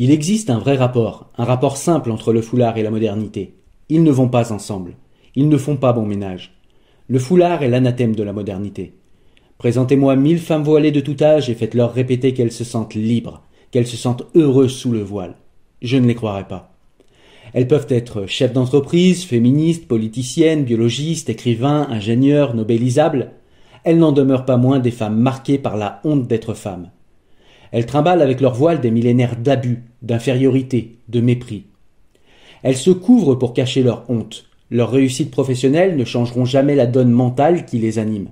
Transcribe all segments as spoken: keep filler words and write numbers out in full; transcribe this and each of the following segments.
Il existe un vrai rapport, un rapport simple entre le foulard et la modernité. Ils ne vont pas ensemble. Ils ne font pas bon ménage. Le foulard est l'anathème de la modernité. Présentez-moi mille femmes voilées de tout âge et faites-leur répéter qu'elles se sentent libres, qu'elles se sentent heureuses sous le voile. Je ne les croirais pas. Elles peuvent être chefs d'entreprise, féministes, politiciennes, biologistes, écrivains, ingénieurs, nobélisables. Elles n'en demeurent pas moins des femmes marquées par la honte d'être femmes. Elles trimballent avec leur voile des millénaires d'abus, d'infériorité, de mépris. Elles se couvrent pour cacher leur honte. Leurs réussites professionnelles ne changeront jamais la donne mentale qui les anime.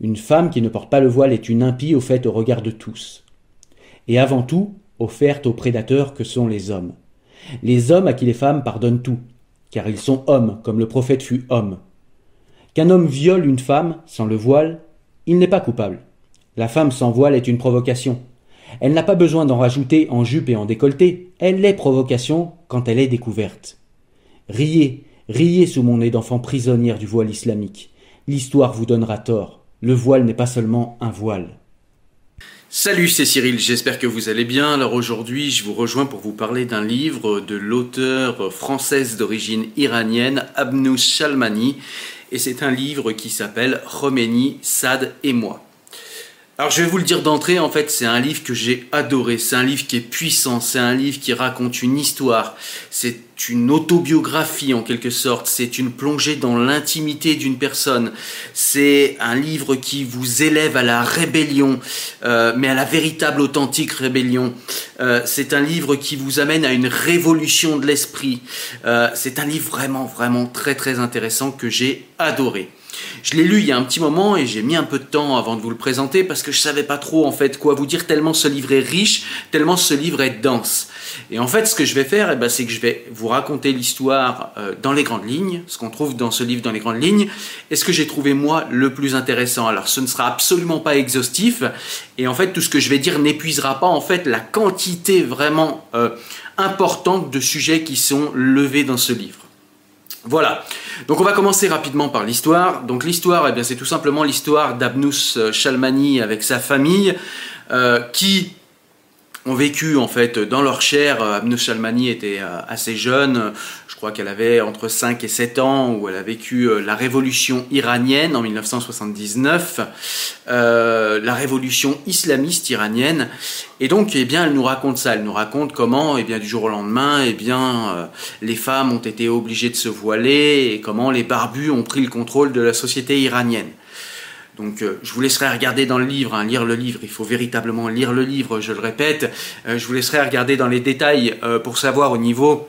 Une femme qui ne porte pas le voile est une impie au fait au regard de tous. Et avant tout, offerte aux prédateurs que sont les hommes. Les hommes à qui les femmes pardonnent tout, car ils sont hommes, comme le prophète fut homme. Qu'un homme viole une femme sans le voile, il n'est pas coupable. La femme sans voile est une provocation. Elle n'a pas besoin d'en rajouter en jupe et en décolleté. Elle est provocation quand elle est découverte. Riez, riez sous mon nez d'enfant prisonnière du voile islamique. L'histoire vous donnera tort. Le voile n'est pas seulement un voile. Salut, c'est Cyril, j'espère que vous allez bien. Alors aujourd'hui, je vous rejoins pour vous parler d'un livre de l'auteure française d'origine iranienne, Abnousse Shalmani. Et c'est un livre qui s'appelle « Khomeini, Sade et moi ». Alors je vais vous le dire d'entrée, en fait c'est un livre que j'ai adoré, c'est un livre qui est puissant, c'est un livre qui raconte une histoire, c'est une autobiographie en quelque sorte, c'est une plongée dans l'intimité d'une personne, c'est un livre qui vous élève à la rébellion, euh, mais à la véritable authentique rébellion, euh, c'est un livre qui vous amène à une révolution de l'esprit, euh, c'est un livre vraiment vraiment très très intéressant que j'ai adoré. Je l'ai lu il y a un petit moment et j'ai mis un peu de temps avant de vous le présenter parce que je savais pas trop en fait quoi vous dire tellement ce livre est riche, tellement ce livre est dense. Et en fait ce que je vais faire, eh ben, c'est que je vais vous raconter l'histoire euh, dans les grandes lignes, ce qu'on trouve dans ce livre dans les grandes lignes et ce que j'ai trouvé moi le plus intéressant. Alors ce ne sera absolument pas exhaustif et en fait tout ce que je vais dire n'épuisera pas en fait la quantité vraiment euh, importante de sujets qui sont levés dans ce livre. Voilà, donc on va commencer rapidement par l'histoire. Donc l'histoire, eh bien, c'est tout simplement l'histoire d'Abnousse Shalmani avec sa famille euh, qui ont vécu en fait dans leur chair. Abnousse Shalmani était euh, assez jeune, je crois qu'elle avait entre cinq et sept ans où elle a vécu euh, la révolution iranienne en dix-neuf cent soixante-dix-neuf, euh, la révolution islamiste iranienne. Et donc, eh bien, elle nous raconte ça. Elle nous raconte comment, eh bien, du jour au lendemain, eh bien, euh, les femmes ont été obligées de se voiler et comment les barbus ont pris le contrôle de la société iranienne. Donc, euh, je vous laisserai regarder dans le livre, hein, lire le livre. Il faut véritablement lire le livre. Je le répète. Euh, je vous laisserai regarder dans les détails euh, pour savoir au niveau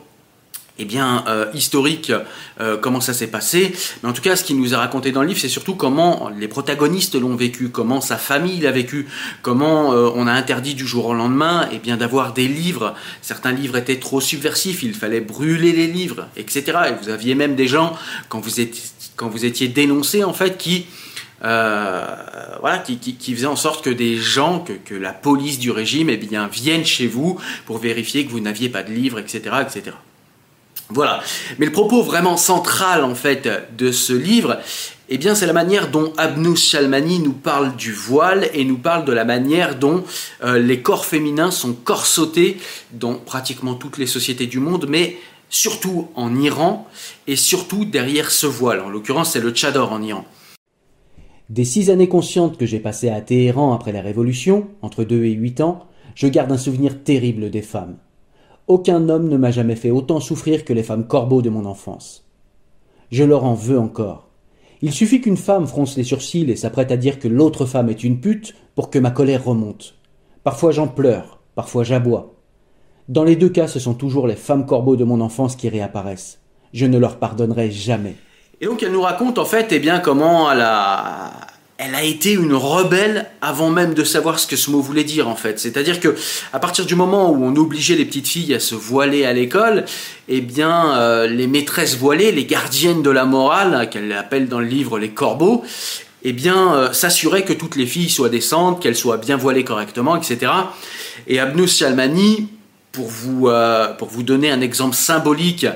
eh bien, euh, historique, euh, comment ça s'est passé. Mais en tout cas, ce qu'il nous a raconté dans le livre, c'est surtout comment les protagonistes l'ont vécu, comment sa famille l'a vécu, comment euh, on a interdit du jour au lendemain eh bien, d'avoir des livres. Certains livres étaient trop subversifs, il fallait brûler les livres, et cetera. Et vous aviez même des gens, quand vous étiez, quand vous étiez dénoncés, en fait, qui... Euh, voilà, qui, qui, qui faisait en sorte que des gens, que, que la police du régime, eh bien, viennent chez vous pour vérifier que vous n'aviez pas de livres, et cetera, et cetera. Voilà. Mais le propos vraiment central, en fait, de ce livre, eh bien, c'est la manière dont Abnousse Shalmani nous parle du voile et nous parle de la manière dont euh, les corps féminins sont corsetés dans pratiquement toutes les sociétés du monde, mais surtout en Iran et surtout derrière ce voile. En l'occurrence, c'est le Tchador en Iran. Des six années conscientes que j'ai passées à Téhéran après la Révolution, entre deux et huit ans, je garde un souvenir terrible des femmes. Aucun homme ne m'a jamais fait autant souffrir que les femmes corbeaux de mon enfance. Je leur en veux encore. Il suffit qu'une femme fronce les sourcils et s'apprête à dire que l'autre femme est une pute pour que ma colère remonte. Parfois j'en pleure, parfois j'aboie. Dans les deux cas, ce sont toujours les femmes corbeaux de mon enfance qui réapparaissent. Je ne leur pardonnerai jamais. Et donc elle nous raconte en fait eh bien, comment elle a... elle a été une rebelle avant même de savoir ce que ce mot voulait dire en fait. C'est-à-dire qu'à partir du moment où on obligeait les petites filles à se voiler à l'école, eh bien euh, les maîtresses voilées, les gardiennes de la morale, qu'elle appelle dans le livre les corbeaux, eh bien euh, s'assuraient que toutes les filles soient décentes, qu'elles soient bien voilées correctement, et cetera. Et Abnousse Shalmani... Pour vous, euh, pour vous donner un exemple symbolique,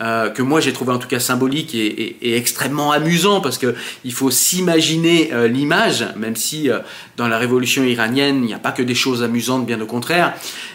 euh, que moi j'ai trouvé en tout cas symbolique et, et, et extrêmement amusant, parce qu'il faut s'imaginer euh, l'image, même si euh, dans la révolution iranienne, il n'y a pas que des choses amusantes, bien au contraire,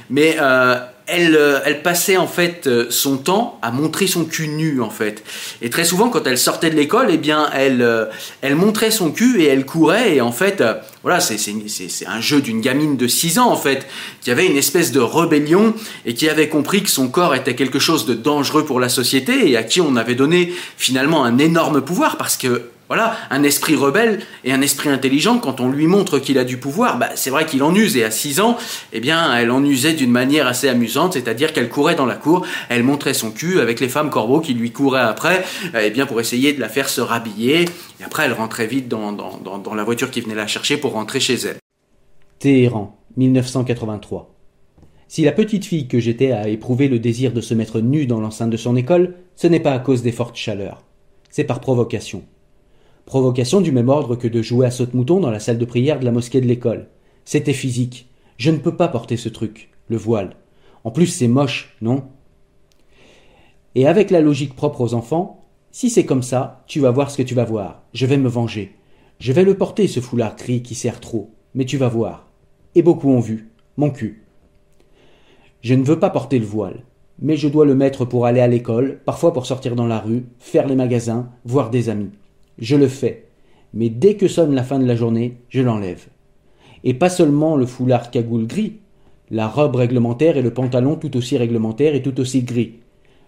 mais euh, elle, euh, elle passait en fait euh, son temps à montrer son cul nu en fait. Et très souvent quand elle sortait de l'école, eh bien elle, euh, elle montrait son cul et elle courait, et en fait... Euh, Voilà, c'est, c'est, c'est, c'est un jeu d'une gamine de six ans, en fait, qui avait une espèce de rébellion et qui avait compris que son corps était quelque chose de dangereux pour la société et à qui on avait donné finalement un énorme pouvoir parce que, voilà, un esprit rebelle et un esprit intelligent, quand on lui montre qu'il a du pouvoir, bah, c'est vrai qu'il en use. Et à six ans, eh bien, elle en usait d'une manière assez amusante, c'est-à-dire qu'elle courait dans la cour, elle montrait son cul avec les femmes corbeaux qui lui couraient après, eh bien, pour essayer de la faire se rhabiller. Et après, elle rentrait vite dans, dans, dans, dans la voiture qui venait la chercher pour rentrer chez elle. Téhéran, mille neuf cent quatre-vingt-trois. Si la petite fille que j'étais a éprouvé le désir de se mettre nue dans l'enceinte de son école, ce n'est pas à cause des fortes chaleurs. C'est par provocation. Provocation du même ordre que de jouer à saute-mouton dans la salle de prière de la mosquée de l'école. C'était physique. Je ne peux pas porter ce truc, le voile. En plus, c'est moche, non ? Et avec la logique propre aux enfants, si c'est comme ça, tu vas voir ce que tu vas voir. Je vais me venger. Je vais le porter, ce foulard gris qui sert trop. Mais tu vas voir. Et beaucoup ont vu. Mon cul. Je ne veux pas porter le voile. Mais je dois le mettre pour aller à l'école, parfois pour sortir dans la rue, faire les magasins, voir des amis. Je le fais, mais dès que sonne la fin de la journée, je l'enlève. Et pas seulement le foulard cagoule gris, la robe réglementaire et le pantalon tout aussi réglementaire et tout aussi gris.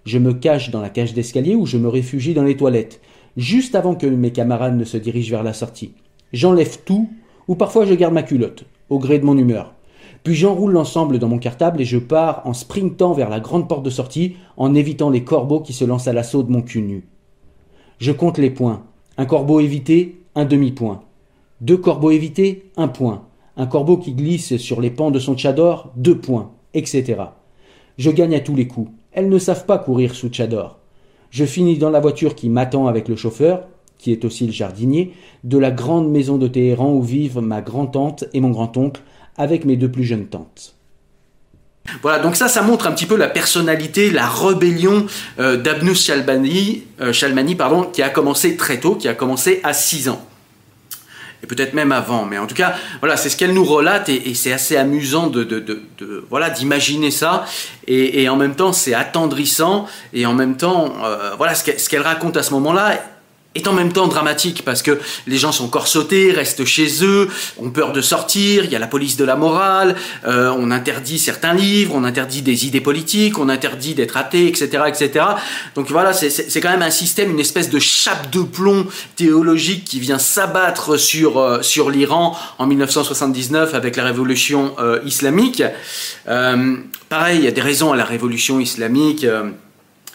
Je me cache dans la cage d'escalier ou je me réfugie dans les toilettes, juste avant que mes camarades ne se dirigent vers la sortie. J'enlève tout, ou parfois je garde ma culotte, au gré de mon humeur. Puis j'enroule l'ensemble dans mon cartable et je pars en sprintant vers la grande porte de sortie, en évitant les corbeaux qui se lancent à l'assaut de mon cul nu. Je compte les points. Un corbeau évité, un demi-point. Deux corbeaux évités, un point. Un corbeau qui glisse sur les pans de son tchador, deux points, et cetera. Je gagne à tous les coups. Elles ne savent pas courir sous tchador. Je finis dans la voiture qui m'attend avec le chauffeur, qui est aussi le jardinier, de la grande maison de Téhéran où vivent ma grand-tante et mon grand-oncle, avec mes deux plus jeunes tantes. Voilà, donc ça, ça montre un petit peu la personnalité, la rébellion euh, d'Abnousse Shalmani, euh, Shalmani pardon, qui a commencé très tôt, qui a commencé à six ans. Et peut-être même avant, mais en tout cas, voilà, c'est ce qu'elle nous relate et, et c'est assez amusant de, de, de, de, voilà, d'imaginer ça. Et, et en même temps, c'est attendrissant et en même temps, euh, voilà, ce qu'elle, ce qu'elle raconte à ce moment-là est en même temps dramatique parce que les gens sont corsetés, restent chez eux, ont peur de sortir, il y a la police de la morale, euh, on interdit certains livres, on interdit des idées politiques, on interdit d'être athée, et cetera, et cetera. Donc voilà, c'est, c'est, c'est quand même un système, une espèce de chape de plomb théologique qui vient s'abattre sur, euh, sur l'Iran en mille neuf cent soixante-dix-neuf avec la révolution euh, islamique. Euh, pareil, il y a des raisons à la révolution islamique... Euh,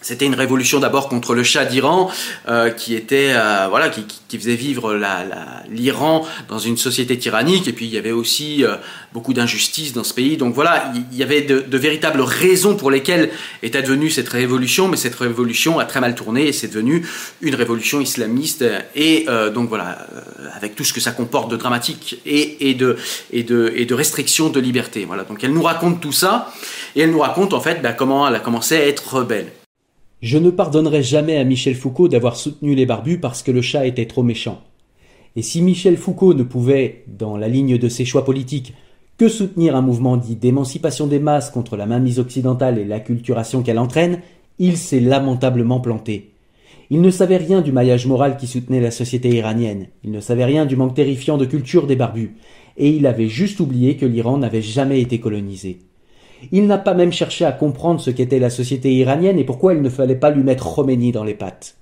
C'était une révolution d'abord contre le Shah d'Iran, euh, qui était euh, voilà, qui, qui faisait vivre la, la, l'Iran dans une société tyrannique. Et puis il y avait aussi euh, beaucoup d'injustices dans ce pays. Donc voilà, il y avait de, de véritables raisons pour lesquelles est advenue cette révolution, mais cette révolution a très mal tourné et c'est devenu une révolution islamiste. Et euh, donc voilà, euh, avec tout ce que ça comporte de dramatique et, et de et de et de restrictions de liberté. Voilà. Donc elle nous raconte tout ça et elle nous raconte en fait bah, comment elle a commencé à être rebelle. Je ne pardonnerai jamais à Michel Foucault d'avoir soutenu les barbus parce que le Shah était trop méchant. Et si Michel Foucault ne pouvait, dans la ligne de ses choix politiques, que soutenir un mouvement dit d'émancipation des masses contre la mainmise occidentale et l'acculturation qu'elle entraîne, il s'est lamentablement planté. Il ne savait rien du maillage moral qui soutenait la société iranienne, il ne savait rien du manque terrifiant de culture des barbus, et il avait juste oublié que l'Iran n'avait jamais été colonisé. Il n'a pas même cherché à comprendre ce qu'était la société iranienne et pourquoi il ne fallait pas lui mettre Khomeini dans les pattes.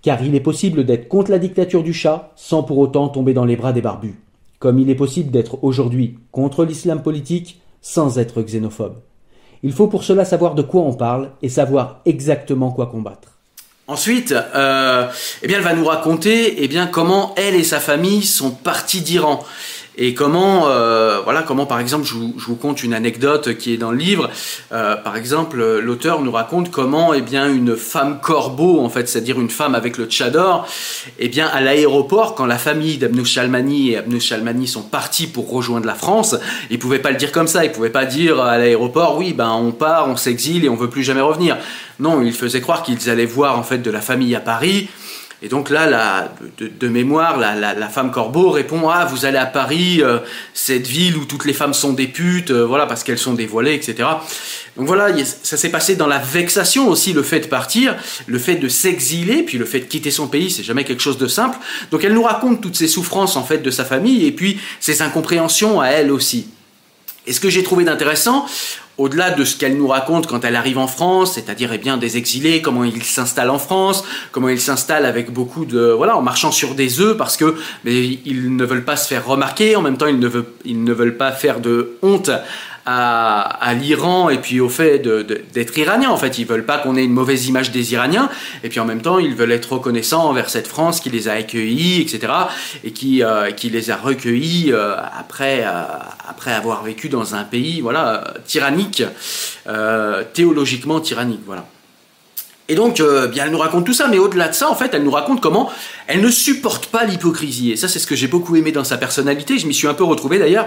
Car il est possible d'être contre la dictature du Shah sans pour autant tomber dans les bras des barbus, comme il est possible d'être aujourd'hui contre l'islam politique sans être xénophobe. Il faut pour cela savoir de quoi on parle et savoir exactement quoi combattre. Ensuite, euh, eh bien, elle va nous raconter eh bien, comment elle et sa famille sont partis d'Iran. Et comment, euh, voilà, comment par exemple, je vous, je vous conte une anecdote qui est dans le livre. Euh, par exemple, l'auteur nous raconte comment, eh bien, une femme corbeau, en fait, c'est-à-dire une femme avec le Tchador, eh bien, à l'aéroport, quand la famille d'Abnousse Shalmani et Abnousse Shalmani sont partis pour rejoindre la France, ils pouvaient pas le dire comme ça. Ils pouvaient pas dire à l'aéroport, oui, ben, on part, on s'exile et on veut plus jamais revenir. Non, ils faisaient croire qu'ils allaient voir en fait de la famille à Paris. Et donc là, la, de, de mémoire, la, la, la femme corbeau répond « Ah, vous allez à Paris, euh, cette ville où toutes les femmes sont des putes, euh, voilà, parce qu'elles sont dévoilées, et cetera » Donc voilà, ça s'est passé dans la vexation aussi, le fait de partir, le fait de s'exiler, puis le fait de quitter son pays, c'est jamais quelque chose de simple. Donc elle nous raconte toutes ces souffrances en fait de sa famille, et puis ses incompréhensions à elle aussi. Et ce que j'ai trouvé d'intéressant, au-delà de ce qu'elle nous raconte quand elle arrive en France, c'est-à-dire eh bien des exilés, comment ils s'installent en France, comment ils s'installent avec beaucoup de voilà en marchant sur des œufs parce que mais ils ne veulent pas se faire remarquer, en même temps ils ne veulent ils ne veulent pas faire de honte à, à l'Iran et puis au fait de, de, d'être iranien en fait, ils veulent pas qu'on ait une mauvaise image des Iraniens et puis en même temps ils veulent être reconnaissants envers cette France qui les a accueillis, et cetera et qui euh, qui les a recueillis euh, après euh, après avoir vécu dans un pays voilà tyrannique, euh, théologiquement tyrannique voilà. Et donc, euh, bien, elle nous raconte tout ça, mais au-delà de ça, en fait, elle nous raconte comment elle ne supporte pas l'hypocrisie. Et ça, c'est ce que j'ai beaucoup aimé dans sa personnalité, je m'y suis un peu retrouvé d'ailleurs,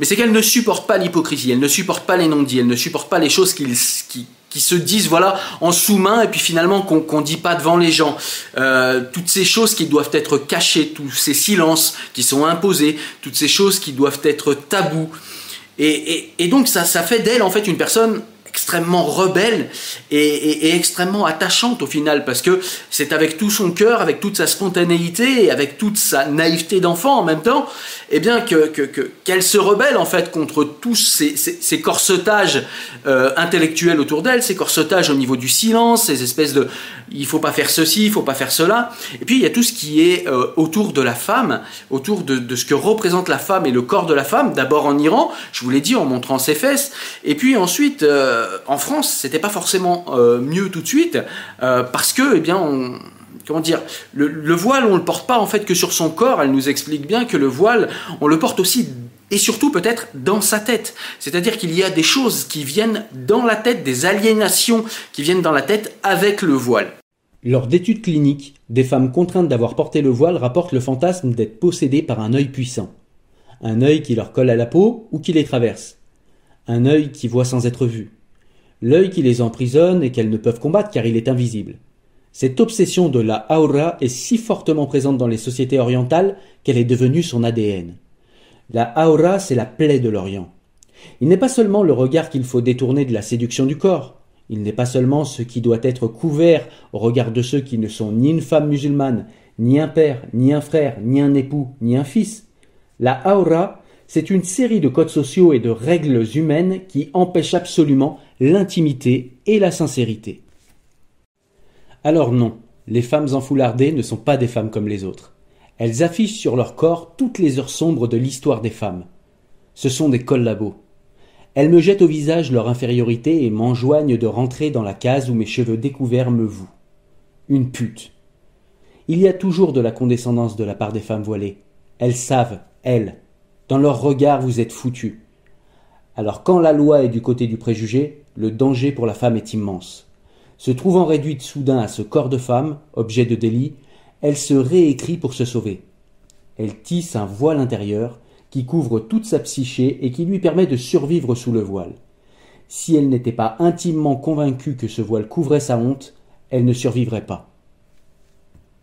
mais c'est qu'elle ne supporte pas l'hypocrisie, elle ne supporte pas les non-dits, elle ne supporte pas les choses qui, qui, qui se disent voilà, en sous-main, et puis finalement qu'on qu'on dit pas devant les gens. Euh, toutes ces choses qui doivent être cachées, tous ces silences qui sont imposés, toutes ces choses qui doivent être tabous. Et, et, et donc, ça, ça fait d'elle, en fait, une personne extrêmement rebelle et, et, et extrêmement attachante au final, parce que c'est avec tout son cœur, avec toute sa spontanéité et avec toute sa naïveté d'enfant en même temps, eh bien que, que, que, qu'elle se rebelle en fait contre tous ces, ces, ces corsetages euh, intellectuels autour d'elle, ces corsetages au niveau du silence, ces espèces de il faut pas faire ceci, il faut pas faire cela, et puis il y a tout ce qui est euh, autour de la femme, autour de, de ce que représente la femme et le corps de la femme, d'abord en Iran, je vous l'ai dit en montrant ses fesses, et puis ensuite euh, en France, c'était pas forcément euh, mieux tout de suite euh, parce que, eh bien, on, comment dire, le, le voile, on le porte pas en fait que sur son corps. Elle nous explique bien que le voile, on le porte aussi et surtout peut-être dans sa tête. C'est-à-dire qu'il y a des choses qui viennent dans la tête, des aliénations qui viennent dans la tête avec le voile. Lors d'études cliniques, des femmes contraintes d'avoir porté le voile rapportent le fantasme d'être possédées par un œil puissant, un œil qui leur colle à la peau ou qui les traverse, un œil qui voit sans être vu. L'œil qui les emprisonne et qu'elles ne peuvent combattre car il est invisible. Cette obsession de la aura est si fortement présente dans les sociétés orientales qu'elle est devenue son A D N. La aura, c'est la plaie de l'Orient. Il n'est pas seulement le regard qu'il faut détourner de la séduction du corps, il n'est pas seulement ce qui doit être couvert au regard de ceux qui ne sont ni une femme musulmane, ni un père, ni un frère, ni un époux, ni un fils. La aura, c'est une série de codes sociaux et de règles humaines qui empêchent absolument l'intimité et la sincérité. Alors non, les femmes enfoulardées ne sont pas des femmes comme les autres. Elles affichent sur leur corps toutes les heures sombres de l'histoire des femmes. Ce sont des collabos. Elles me jettent au visage leur infériorité et m'enjoignent de rentrer dans la case où mes cheveux découverts me vouent. Une pute. Il y a toujours de la condescendance de la part des femmes voilées. Elles savent, elles. Dans leur regard, vous êtes foutus. Alors quand la loi est du côté du préjugé, le danger pour la femme est immense. Se trouvant réduite soudain à ce corps de femme, objet de délit, elle se réécrit pour se sauver. Elle tisse un voile intérieur qui couvre toute sa psyché et qui lui permet de survivre sous le voile. Si elle n'était pas intimement convaincue que ce voile couvrait sa honte, elle ne survivrait pas.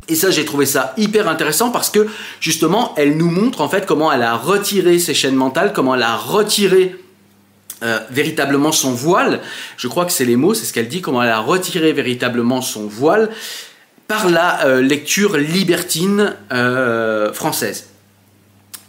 Et ça, j'ai trouvé ça hyper intéressant parce que, justement, elle nous montre en fait comment elle a retiré ses chaînes mentales, comment elle a retiré euh, véritablement son voile. Je crois que c'est les mots, c'est ce qu'elle dit, comment elle a retiré véritablement son voile par la euh, lecture libertine euh, française.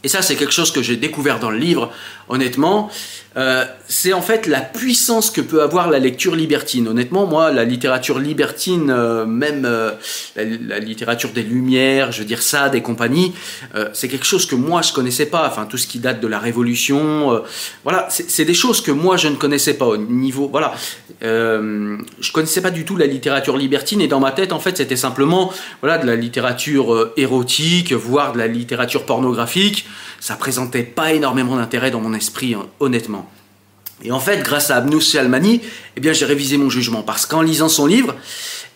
Et ça, c'est quelque chose que j'ai découvert dans le livre, honnêtement. Euh, c'est en fait la puissance que peut avoir la lecture libertine. Honnêtement, moi, la littérature libertine, euh, même euh, la, la littérature des Lumières, je veux dire Sade et compagnie, euh, c'est quelque chose que moi, je connaissais pas. Enfin, tout ce qui date de la Révolution, euh, voilà, c'est, c'est des choses que moi, je ne connaissais pas au niveau... Voilà, euh, je connaissais pas du tout la littérature libertine et dans ma tête, en fait, c'était simplement voilà, de la littérature euh, érotique, voire de la littérature pornographique. Ça présentait pas énormément d'intérêt dans mon esprit, hein, honnêtement. Et en fait, grâce à Abnousse Shalmani, eh bien, j'ai révisé mon jugement parce qu'en lisant son livre,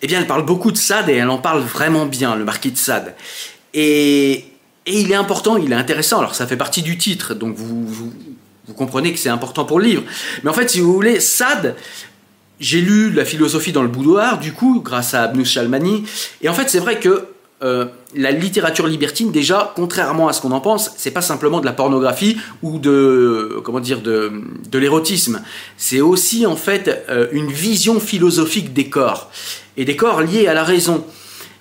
eh bien, elle parle beaucoup de Sade et elle en parle vraiment bien, le Marquis de Sade. Et, et il est important, il est intéressant. Alors, ça fait partie du titre, donc vous, vous, vous comprenez que c'est important pour le livre. Mais en fait, si vous voulez, Sade, j'ai lu La Philosophie dans le Boudoir, du coup, grâce à Abnousse Shalmani. Et en fait, c'est vrai que Euh, la littérature libertine, déjà, contrairement à ce qu'on en pense, c'est pas simplement de la pornographie ou de, comment dire, de, de l'érotisme. C'est aussi, en fait, euh, une vision philosophique des corps, et des corps liés à la raison.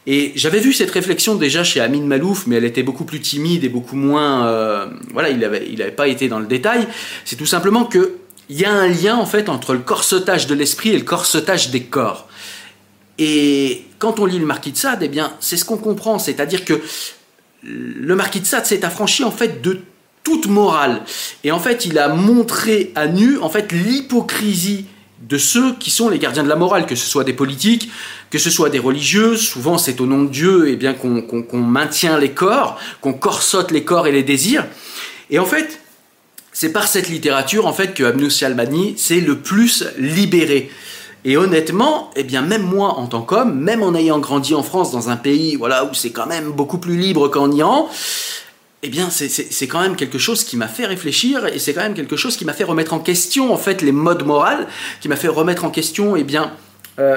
Et j'avais vu cette réflexion déjà chez Amin Maalouf, mais elle était beaucoup plus timide et beaucoup moins... Euh, voilà, il avait, il avait pas été dans le détail. C'est tout simplement que il y a un lien, en fait, entre le corsetage de l'esprit et le corsetage des corps. Et quand on lit le Marquis de Sade, eh bien, c'est ce qu'on comprend, c'est-à-dire que le Marquis de Sade s'est affranchi en fait de toute morale, et en fait, il a montré à nu en fait l'hypocrisie de ceux qui sont les gardiens de la morale, que ce soit des politiques, que ce soit des religieux. Souvent, c'est au nom de Dieu, eh bien, qu'on, qu'on, qu'on maintient les corps, qu'on corsote les corps et les désirs, et en fait, c'est par cette littérature en fait que Abnousse Shalmani s'est le plus libéré. Et honnêtement, eh bien, même moi en tant qu'homme, même en ayant grandi en France, dans un pays voilà, où c'est quand même beaucoup plus libre qu'en Iran, eh bien, c'est, c'est, c'est quand même quelque chose qui m'a fait réfléchir, et c'est quand même quelque chose qui m'a fait remettre en question en fait, les modes morales, qui m'a fait remettre en question eh bien, euh,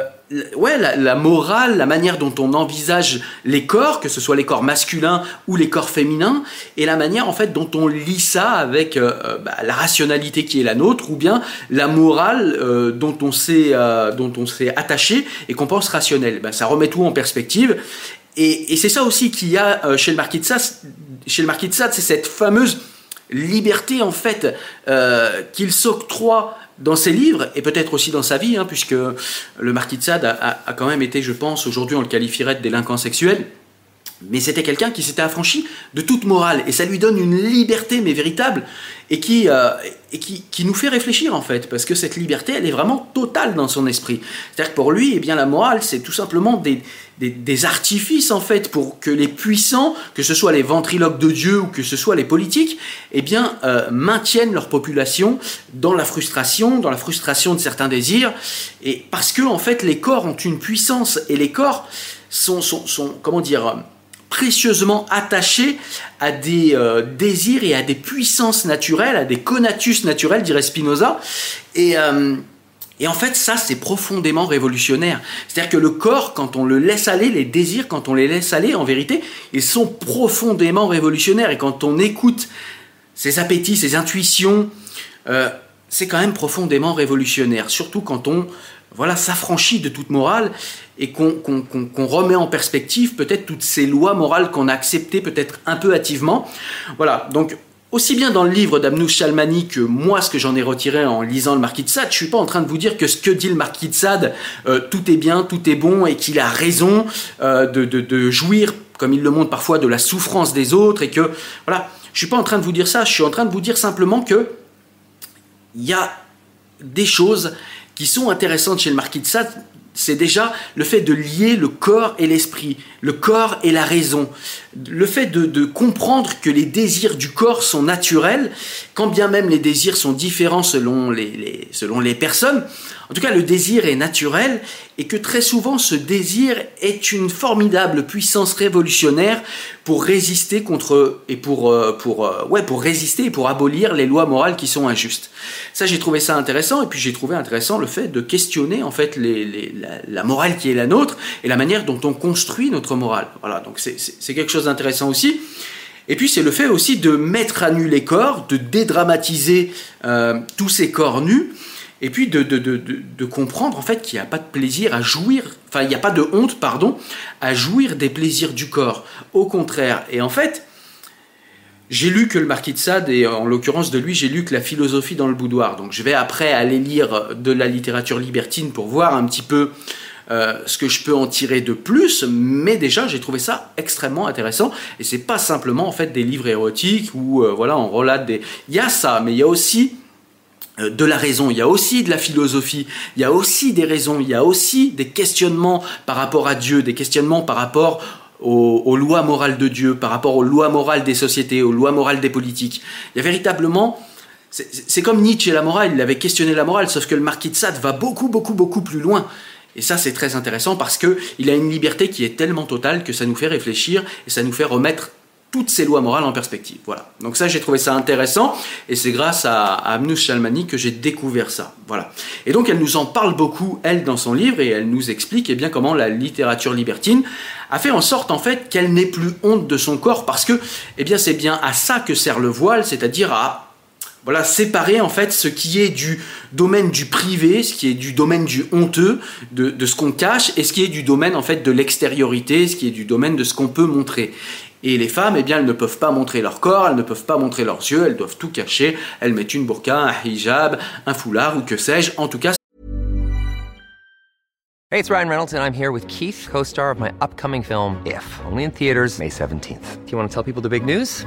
ouais, la, la morale, la manière dont on envisage les corps, que ce soit les corps masculins ou les corps féminins, et la manière en fait, dont on lit ça avec euh, bah, la rationalité qui est la nôtre, ou bien la morale euh, dont on s'est, euh, dont on s'est attaché et qu'on pense rationnelle. Bah, ça remet tout en perspective. Et, et c'est ça aussi qu'il y a euh, chez le Marquis de Sade, chez le Marquis de Sade, c'est cette fameuse liberté en fait, euh, qu'il s'octroie dans ses livres, et peut-être aussi dans sa vie, hein, puisque le Marquis de Sade a, a, a quand même été, je pense, aujourd'hui on le qualifierait de délinquant sexuel, mais c'était quelqu'un qui s'était affranchi de toute morale, et ça lui donne une liberté, mais véritable, et qui, euh, et qui, qui nous fait réfléchir, en fait, parce que cette liberté, elle est vraiment totale dans son esprit. C'est-à-dire que pour lui, eh bien, la morale, c'est tout simplement des, des, des artifices, en fait, pour que les puissants, que ce soit les ventriloques de Dieu ou que ce soit les politiques, eh bien, euh, maintiennent leur population dans la frustration, dans la frustration de certains désirs, et parce que, en fait, les corps ont une puissance, et les corps sont, sont, sont comment dire... précieusement attachés à des euh, désirs et à des puissances naturelles, à des conatus naturels, dirait Spinoza. Et, euh, et en fait, ça, c'est profondément révolutionnaire. C'est-à-dire que le corps, quand on le laisse aller, les désirs, quand on les laisse aller, en vérité, ils sont profondément révolutionnaires. Et quand on écoute ses appétits, ses intuitions, euh, c'est quand même profondément révolutionnaire. Surtout quand on... Voilà, s'affranchit de toute morale et qu'on, qu'on, qu'on, qu'on remet en perspective peut-être toutes ces lois morales qu'on a acceptées peut-être un peu hâtivement. Voilà, donc aussi bien dans le livre d'Abnousse Shalmani que moi, ce que j'en ai retiré en lisant le Marquis de Sade, je ne suis pas en train de vous dire que ce que dit le Marquis de Sade, euh, tout est bien, tout est bon et qu'il a raison euh, de, de, de jouir, comme il le montre parfois, de la souffrance des autres et que, voilà, je ne suis pas en train de vous dire ça, je suis en train de vous dire simplement que il y a des choses qui sont intéressantes chez le marquis de Sade. C'est déjà le fait de lier le corps et l'esprit, le corps et la raison, le fait de, de comprendre que les désirs du corps sont naturels, quand bien même les désirs sont différents selon les, les, selon les personnes. En tout cas, le désir est naturel et que très souvent, ce désir est une formidable puissance révolutionnaire pour résister contre et pour pour ouais pour résister et pour abolir les lois morales qui sont injustes. Ça, j'ai trouvé ça intéressant, et puis j'ai trouvé intéressant le fait de questionner en fait les, les, la, la morale qui est la nôtre et la manière dont on construit notre morale. Voilà, donc c'est c'est quelque chose d'intéressant aussi. Et puis c'est le fait aussi de mettre à nu les corps, de dédramatiser euh, tous ces corps nus. Et puis de, de, de, de, de comprendre en fait qu'il n'y a pas de plaisir à jouir, enfin il n'y a pas de honte, pardon, à jouir des plaisirs du corps. Au contraire. Et en fait, j'ai lu que le marquis de Sade, et en l'occurrence de lui, j'ai lu que La Philosophie dans le Boudoir. Donc je vais après aller lire de la littérature libertine pour voir un petit peu euh, ce que je peux en tirer de plus. Mais déjà, j'ai trouvé ça extrêmement intéressant. Et c'est pas simplement en fait des livres érotiques où euh, voilà, on relate des. Il y a ça, mais il y a aussi de la raison, il y a aussi de la philosophie, il y a aussi des raisons, il y a aussi des questionnements par rapport à Dieu, des questionnements par rapport aux, aux lois morales de Dieu, par rapport aux lois morales des sociétés, aux lois morales des politiques. Il y a véritablement, c'est comme Nietzsche et la morale, il avait questionné la morale, sauf que le marquis de Sade va beaucoup, beaucoup, beaucoup plus loin. Et ça, c'est très intéressant parce qu'il a une liberté qui est tellement totale que ça nous fait réfléchir et ça nous fait remettre toutes ces lois morales en perspective. Voilà. Donc ça, j'ai trouvé ça intéressant, et c'est grâce à, à Abnousse Shalmani que j'ai découvert ça. Voilà. Et donc elle nous en parle beaucoup, elle, dans son livre, et elle nous explique eh bien comment la littérature libertine a fait en sorte en fait qu'elle n'ait plus honte de son corps, parce que eh bien c'est bien à ça que sert le voile, c'est-à-dire à voilà, séparer en fait ce qui est du domaine du privé, ce qui est du domaine du honteux, de, de ce qu'on cache, et ce qui est du domaine en fait de l'extériorité, ce qui est du domaine de ce qu'on peut montrer. Et les femmes, eh bien, elles ne peuvent pas montrer leur corps, elles ne peuvent pas montrer leurs yeux, elles doivent tout cacher. Elles mettent une burqa, un hijab, un foulard ou que sais-je. En tout cas. Hey, it's Ryan Reynolds, and I'm here with Keith, co-star of my upcoming film If, only in theaters May seventeenth. Do you want to tell people the big news?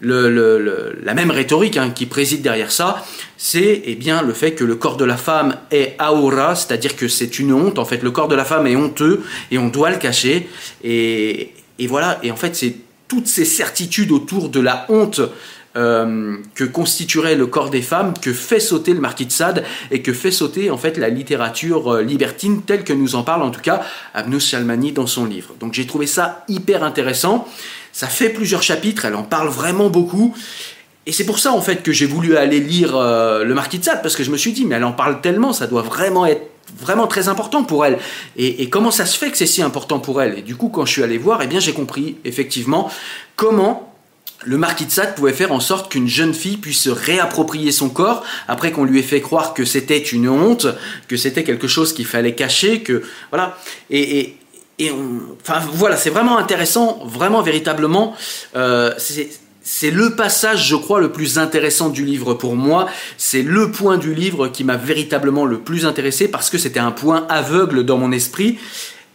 le, le, le, la même rhétorique hein, qui préside derrière ça, c'est eh bien, le fait que le corps de la femme est aura, c'est-à-dire que c'est une honte, en fait le corps de la femme est honteux et on doit le cacher, et, et voilà, et en fait c'est toutes ces certitudes autour de la honte euh, que constituerait le corps des femmes que fait sauter le marquis de Sade et que fait sauter en fait la littérature libertine telle que nous en parle en tout cas Abnousse Shalmani dans son livre. Donc j'ai trouvé ça hyper intéressant. Ça fait plusieurs chapitres, elle en parle vraiment beaucoup. Et c'est pour ça, en fait, que j'ai voulu aller lire euh, le marquis de Sade, parce que je me suis dit, mais elle en parle tellement, ça doit vraiment être vraiment très important pour elle. Et, et comment ça se fait que c'est si important pour elle ? Et du coup, quand je suis allé voir, eh bien, j'ai compris, effectivement, comment le marquis de Sade pouvait faire en sorte qu'une jeune fille puisse se réapproprier son corps après qu'on lui ait fait croire que c'était une honte, que c'était quelque chose qu'il fallait cacher, que... Voilà. Et... et Et on, enfin voilà, c'est vraiment intéressant, vraiment véritablement. Euh, c'est, c'est le passage, je crois, le plus intéressant du livre pour moi. C'est le point du livre qui m'a véritablement le plus intéressé parce que c'était un point aveugle dans mon esprit.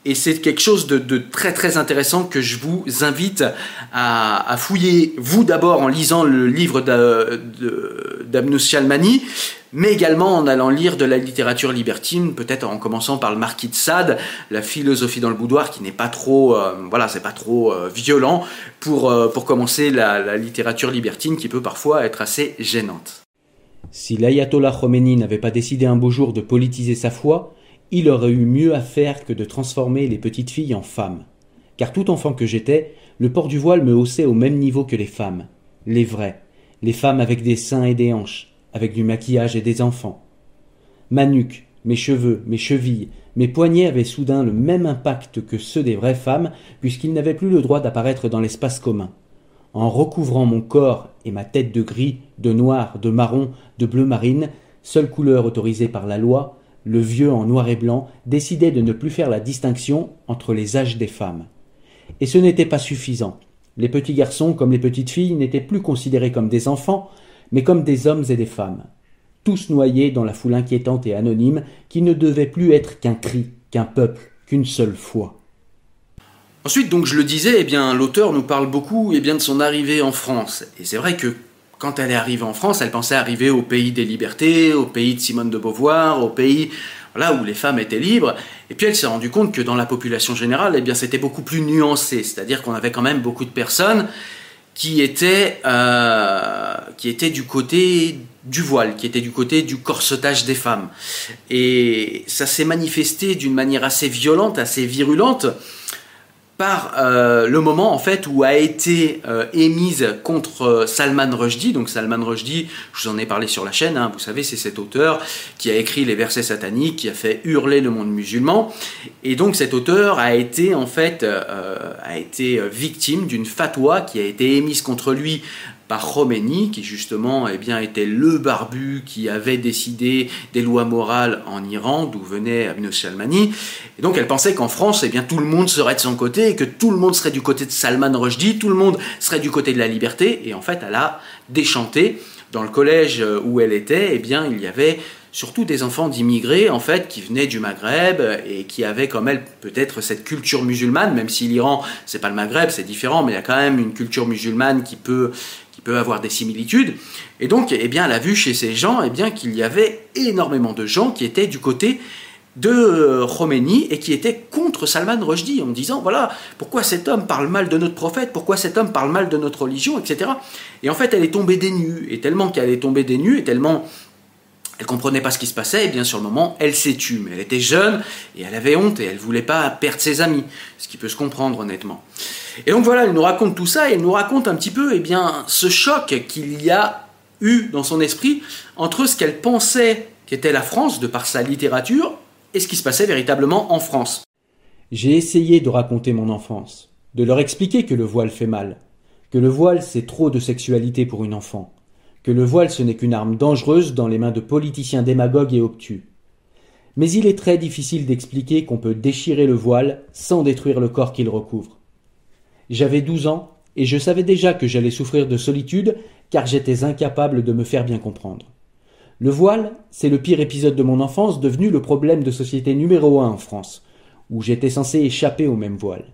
Et c'est quelque chose de, de très très intéressant que je vous invite à, à fouiller, vous d'abord en lisant le livre d'Abnousse Shalmani, mais également en allant lire de la littérature libertine, peut-être en commençant par le marquis de Sade, La Philosophie dans le Boudoir, qui n'est pas trop, euh, voilà, c'est pas trop euh, violent pour, euh, pour commencer la, la littérature libertine qui peut parfois être assez gênante. Si l'ayatollah Khomeini n'avait pas décidé un beau jour de politiser sa foi, il aurait eu mieux à faire que de transformer les petites filles en femmes. Car tout enfant que j'étais, le port du voile me haussait au même niveau que les femmes. Les vraies, les femmes avec des seins et des hanches, avec du maquillage et des enfants. Ma nuque, mes cheveux, mes chevilles, mes poignets avaient soudain le même impact que ceux des vraies femmes, puisqu'ils n'avaient plus le droit d'apparaître dans l'espace commun. En recouvrant mon corps et ma tête de gris, de noir, de marron, de bleu marine, seule couleur autorisée par la loi, le vieux en noir et blanc décidait de ne plus faire la distinction entre les âges des femmes. Et ce n'était pas suffisant. Les petits garçons comme les petites filles n'étaient plus considérés comme des enfants, mais comme des hommes et des femmes. Tous noyés dans la foule inquiétante et anonyme qui ne devait plus être qu'un cri, qu'un peuple, qu'une seule foi. Ensuite, donc je le disais, eh bien, l'auteur nous parle beaucoup eh bien, de son arrivée en France. Et c'est vrai que quand elle est arrivée en France, elle pensait arriver au pays des libertés, au pays de Simone de Beauvoir, au pays voilà, où les femmes étaient libres. Et puis elle s'est rendue compte que dans la population générale, eh bien, c'était beaucoup plus nuancé. C'est-à-dire qu'on avait quand même beaucoup de personnes qui étaient, euh, qui étaient du côté du voile, qui étaient du côté du corsetage des femmes. Et ça s'est manifesté d'une manière assez violente, assez virulente, par euh, le moment en fait où a été euh, émise contre euh, Salman Rushdie. Donc Salman Rushdie, je vous en ai parlé sur la chaîne, hein, vous savez, c'est cet auteur qui a écrit Les Versets sataniques, qui a fait hurler le monde musulman. Et donc cet auteur a été en fait euh, a été victime d'une fatwa qui a été émise contre lui par Khomeini, qui justement eh bien, était le barbu qui avait décidé des lois morales en Iran, d'où venait Abnousse Shalmani. Et donc elle pensait qu'en France, eh bien, tout le monde serait de son côté, et que tout le monde serait du côté de Salman Rushdie, tout le monde serait du côté de la liberté. Et en fait, elle a déchanté. Dans le collège où elle était, eh bien, il y avait surtout des enfants d'immigrés en fait, qui venaient du Maghreb et qui avaient comme elle peut-être cette culture musulmane, même si l'Iran, c'est pas le Maghreb, c'est différent, mais il y a quand même une culture musulmane qui peut... qui peut avoir des similitudes. Et donc, eh bien, elle a vu chez ces gens eh bien, qu'il y avait énormément de gens qui étaient du côté de Khomeini et qui étaient contre Salman Rushdie, en disant, voilà, pourquoi cet homme parle mal de notre prophète, pourquoi cet homme parle mal de notre religion, et cetera. Et en fait, elle est tombée des nues, et tellement qu'elle est tombée des nues, et tellement elle comprenait pas ce qui se passait, et bien sur le moment, elle s'est tue. Mais elle était jeune, et elle avait honte, et elle voulait pas perdre ses amis, ce qui peut se comprendre honnêtement. Et donc voilà, elle nous raconte tout ça, et elle nous raconte un petit peu eh bien, ce choc qu'il y a eu dans son esprit entre ce qu'elle pensait qu'était la France, de par sa littérature, et ce qui se passait véritablement en France. J'ai essayé de raconter mon enfance, de leur expliquer que le voile fait mal, que le voile c'est trop de sexualité pour une enfant, que le voile ce n'est qu'une arme dangereuse dans les mains de politiciens démagogues et obtus. Mais il est très difficile d'expliquer qu'on peut déchirer le voile sans détruire le corps qu'il recouvre. J'avais douze ans et je savais déjà que j'allais souffrir de solitude car j'étais incapable de me faire bien comprendre. Le voile, c'est le pire épisode de mon enfance devenu le problème de société numéro un en France, où j'étais censé échapper au même voile.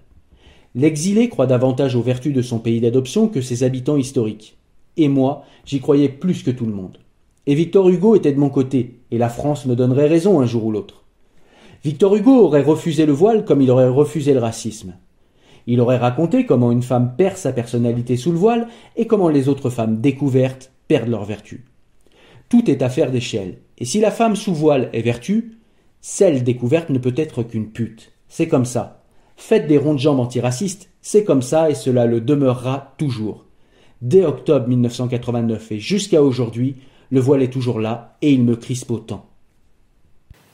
L'exilé croit davantage aux vertus de son pays d'adoption que ses habitants historiques. Et moi, j'y croyais plus que tout le monde. Et Victor Hugo était de mon côté, et la France me donnerait raison un jour ou l'autre. Victor Hugo aurait refusé le voile comme il aurait refusé le racisme. Il aurait raconté comment une femme perd sa personnalité sous le voile et comment les autres femmes découvertes perdent leur vertu. Tout est affaire d'échelle. Et si la femme sous voile est vertu, celle découverte ne peut être qu'une pute. C'est comme ça. Faites des ronds de jambes antiracistes, c'est comme ça et cela le demeurera toujours. Dès octobre mille neuf cent quatre-vingt-neuf et jusqu'à aujourd'hui, le voile est toujours là et il me crispe autant.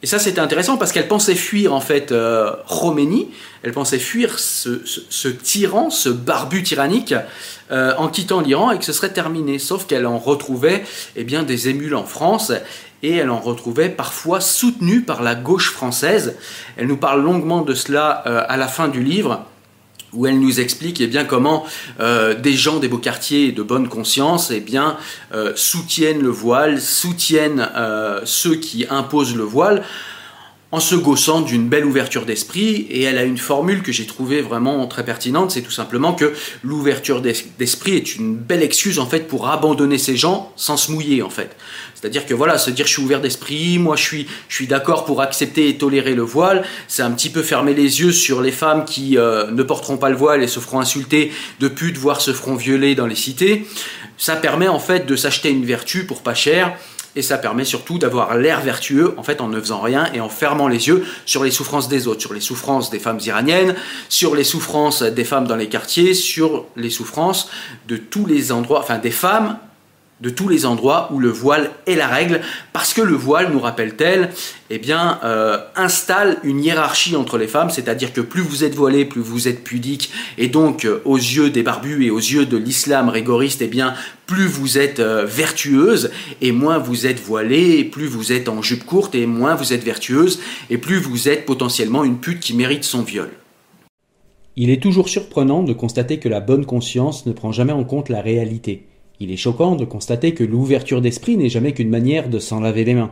Et ça, c'était intéressant parce qu'elle pensait fuir, en fait, euh, Khomeini. Elle pensait fuir ce, ce, ce tyran, ce barbu tyrannique, euh, en quittant l'Iran et que ce serait terminé. Sauf qu'elle en retrouvait eh bien, des émules en France et elle en retrouvait parfois soutenue par la gauche française. Elle nous parle longuement de cela euh, à la fin du livre, où elle nous explique eh bien, comment euh, des gens des beaux quartiers de bonne conscience eh bien, euh, soutiennent le voile, soutiennent euh, ceux qui imposent le voile, en se gaussant d'une belle ouverture d'esprit. Et elle a une formule que j'ai trouvée vraiment très pertinente, c'est tout simplement que l'ouverture d'esprit est une belle excuse en fait pour abandonner ces gens sans se mouiller en fait. C'est-à-dire que voilà, se dire je suis ouvert d'esprit, moi je suis, je suis d'accord pour accepter et tolérer le voile, c'est un petit peu fermer les yeux sur les femmes qui euh, ne porteront pas le voile et se feront insulter de putes, voire se feront violer dans les cités. Ça permet en fait de s'acheter une vertu pour pas cher et ça permet surtout d'avoir l'air vertueux en fait en ne faisant rien et en fermant les yeux sur les souffrances des autres, sur les souffrances des femmes iraniennes, sur les souffrances des femmes dans les quartiers, sur les souffrances de tous les endroits, enfin des femmes de tous les endroits où le voile est la règle, parce que le voile, nous rappelle-t-elle, eh bien, euh, installe une hiérarchie entre les femmes, c'est-à-dire que plus vous êtes voilé, plus vous êtes pudique, et donc euh, aux yeux des barbus et aux yeux de l'islam rigoriste, eh bien, plus vous êtes euh, vertueuse, et moins vous êtes voilée, et plus vous êtes en jupe courte, et moins vous êtes vertueuse, et plus vous êtes potentiellement une pute qui mérite son viol. Il est toujours surprenant de constater que la bonne conscience ne prend jamais en compte la réalité. Il est choquant de constater que l'ouverture d'esprit n'est jamais qu'une manière de s'en laver les mains.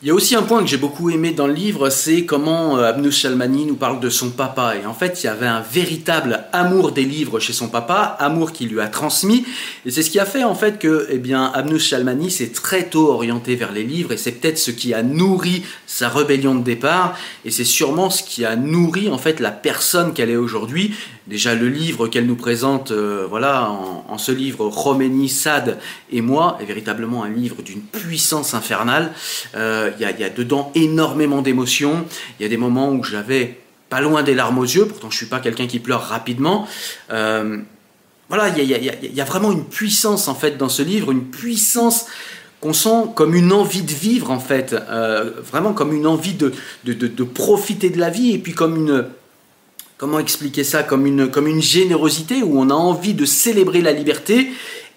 Il y a aussi un point que j'ai beaucoup aimé dans le livre, c'est comment Abnousse Shalmani nous parle de son papa. Et en fait, il y avait un véritable amour des livres chez son papa, amour qu'il lui a transmis. Et c'est ce qui a fait en fait que eh bien, Abnousse Shalmani s'est très tôt orienté vers les livres, et c'est peut-être ce qui a nourri sa rébellion de départ, et c'est sûrement ce qui a nourri en fait la personne qu'elle est aujourd'hui. Déjà le livre qu'elle nous présente, euh, voilà, en, en ce livre Khomeini, Sade et moi, est véritablement un livre d'une puissance infernale. Euh, y a, y a dedans énormément d'émotions. Il y a des moments où j'avais pas loin des larmes aux yeux. Pourtant, je suis pas quelqu'un qui pleure rapidement. Euh, voilà, il y a, y a, y a vraiment une puissance en fait dans ce livre, une puissance qu'on sent comme une envie de vivre en fait, euh, vraiment comme une envie de, de, de, de profiter de la vie, et puis comme une Comment expliquer ça ? Comme une, comme une générosité où on a envie de célébrer la liberté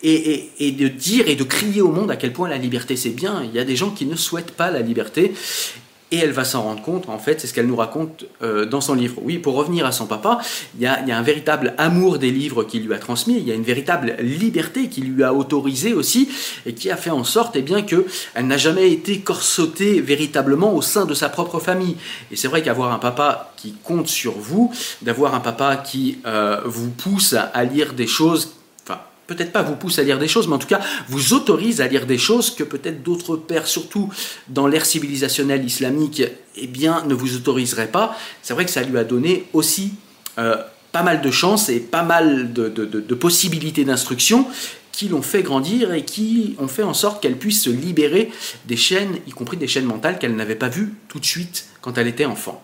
et, et, et de dire et de crier au monde à quel point la liberté c'est bien. Il y a des gens qui ne souhaitent pas la liberté et elle va s'en rendre compte, en fait, c'est ce qu'elle nous raconte euh, dans son livre. Oui, pour revenir à son papa, il y a, il y a un véritable amour des livres qu'il lui a transmis, il y a une véritable liberté qui lui a autorisé aussi et qui a fait en sorte eh bien, qu'elle n'a jamais été corsetée véritablement au sein de sa propre famille. Et c'est vrai qu'avoir un papa qui compte sur vous, d'avoir un papa qui euh, vous pousse à lire des choses, enfin peut-être pas vous pousse à lire des choses, mais en tout cas vous autorise à lire des choses que peut-être d'autres pères, surtout dans l'ère civilisationnelle islamique, eh bien ne vous autoriseraient pas. C'est vrai que ça lui a donné aussi euh, pas mal de chances et pas mal de, de, de, de possibilités d'instruction qui l'ont fait grandir et qui ont fait en sorte qu'elle puisse se libérer des chaînes, y compris des chaînes mentales qu'elle n'avait pas vues tout de suite quand elle était enfant.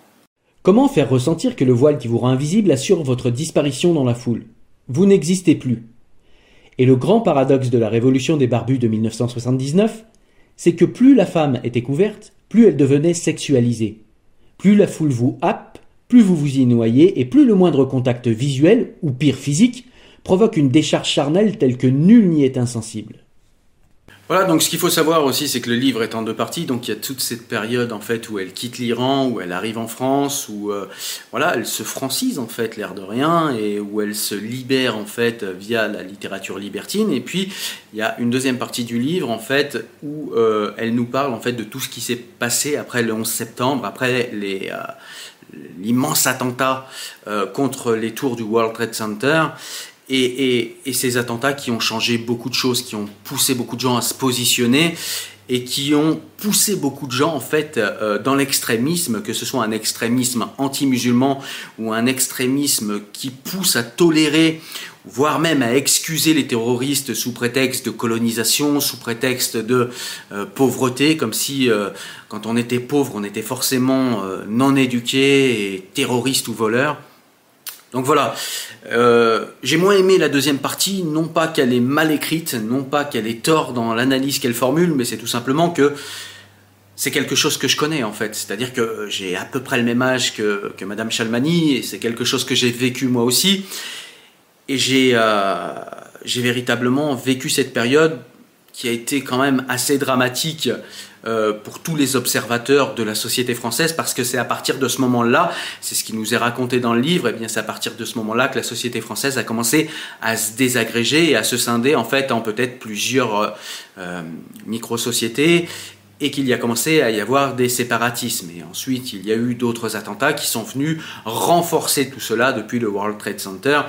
Comment faire ressentir que le voile qui vous rend invisible assure votre disparition dans la foule ? Vous n'existez plus. Et le grand paradoxe de la révolution des barbus de mille neuf cent soixante-dix-neuf, c'est que plus la femme était couverte, plus elle devenait sexualisée. Plus la foule vous happe, plus vous vous y noyez, et plus le moindre contact visuel, ou pire physique, provoque une décharge charnelle telle que nul n'y est insensible. Voilà, donc ce qu'il faut savoir aussi, c'est que le livre est en deux parties, donc il y a toute cette période en fait où elle quitte l'Iran, où elle arrive en France, où euh, voilà, elle se francise en fait, l'air de rien, et où elle se libère en fait via la littérature libertine. Et puis il y a une deuxième partie du livre en fait où euh, elle nous parle en fait de tout ce qui s'est passé après le onze septembre, après les euh, l'immense attentat euh, contre les tours du World Trade Center. Et, et, et ces attentats qui ont changé beaucoup de choses, qui ont poussé beaucoup de gens à se positionner et qui ont poussé beaucoup de gens en fait euh, dans l'extrémisme, que ce soit un extrémisme anti-musulman ou un extrémisme qui pousse à tolérer, voire même à excuser les terroristes sous prétexte de colonisation, sous prétexte de euh, pauvreté, comme si euh, quand on était pauvre, on était forcément euh, non éduqué et terroriste ou voleur. Donc voilà, euh, j'ai moins aimé la deuxième partie, non pas qu'elle est mal écrite, non pas qu'elle est tort dans l'analyse qu'elle formule, mais c'est tout simplement que c'est quelque chose que je connais en fait, c'est-à-dire que j'ai à peu près le même âge que, que Madame Shalmani, et c'est quelque chose que j'ai vécu moi aussi, et j'ai euh, j'ai véritablement vécu cette période qui a été quand même assez dramatique euh, pour tous les observateurs de la société française, parce que c'est à partir de ce moment-là, c'est ce qui nous est raconté dans le livre, et bien c'est à partir de ce moment-là que la société française a commencé à se désagréger et à se scinder en fait en peut-être plusieurs euh, euh, micro-sociétés, et qu'il y a commencé à y avoir des séparatismes. Et ensuite, il y a eu d'autres attentats qui sont venus renforcer tout cela depuis le World Trade Center.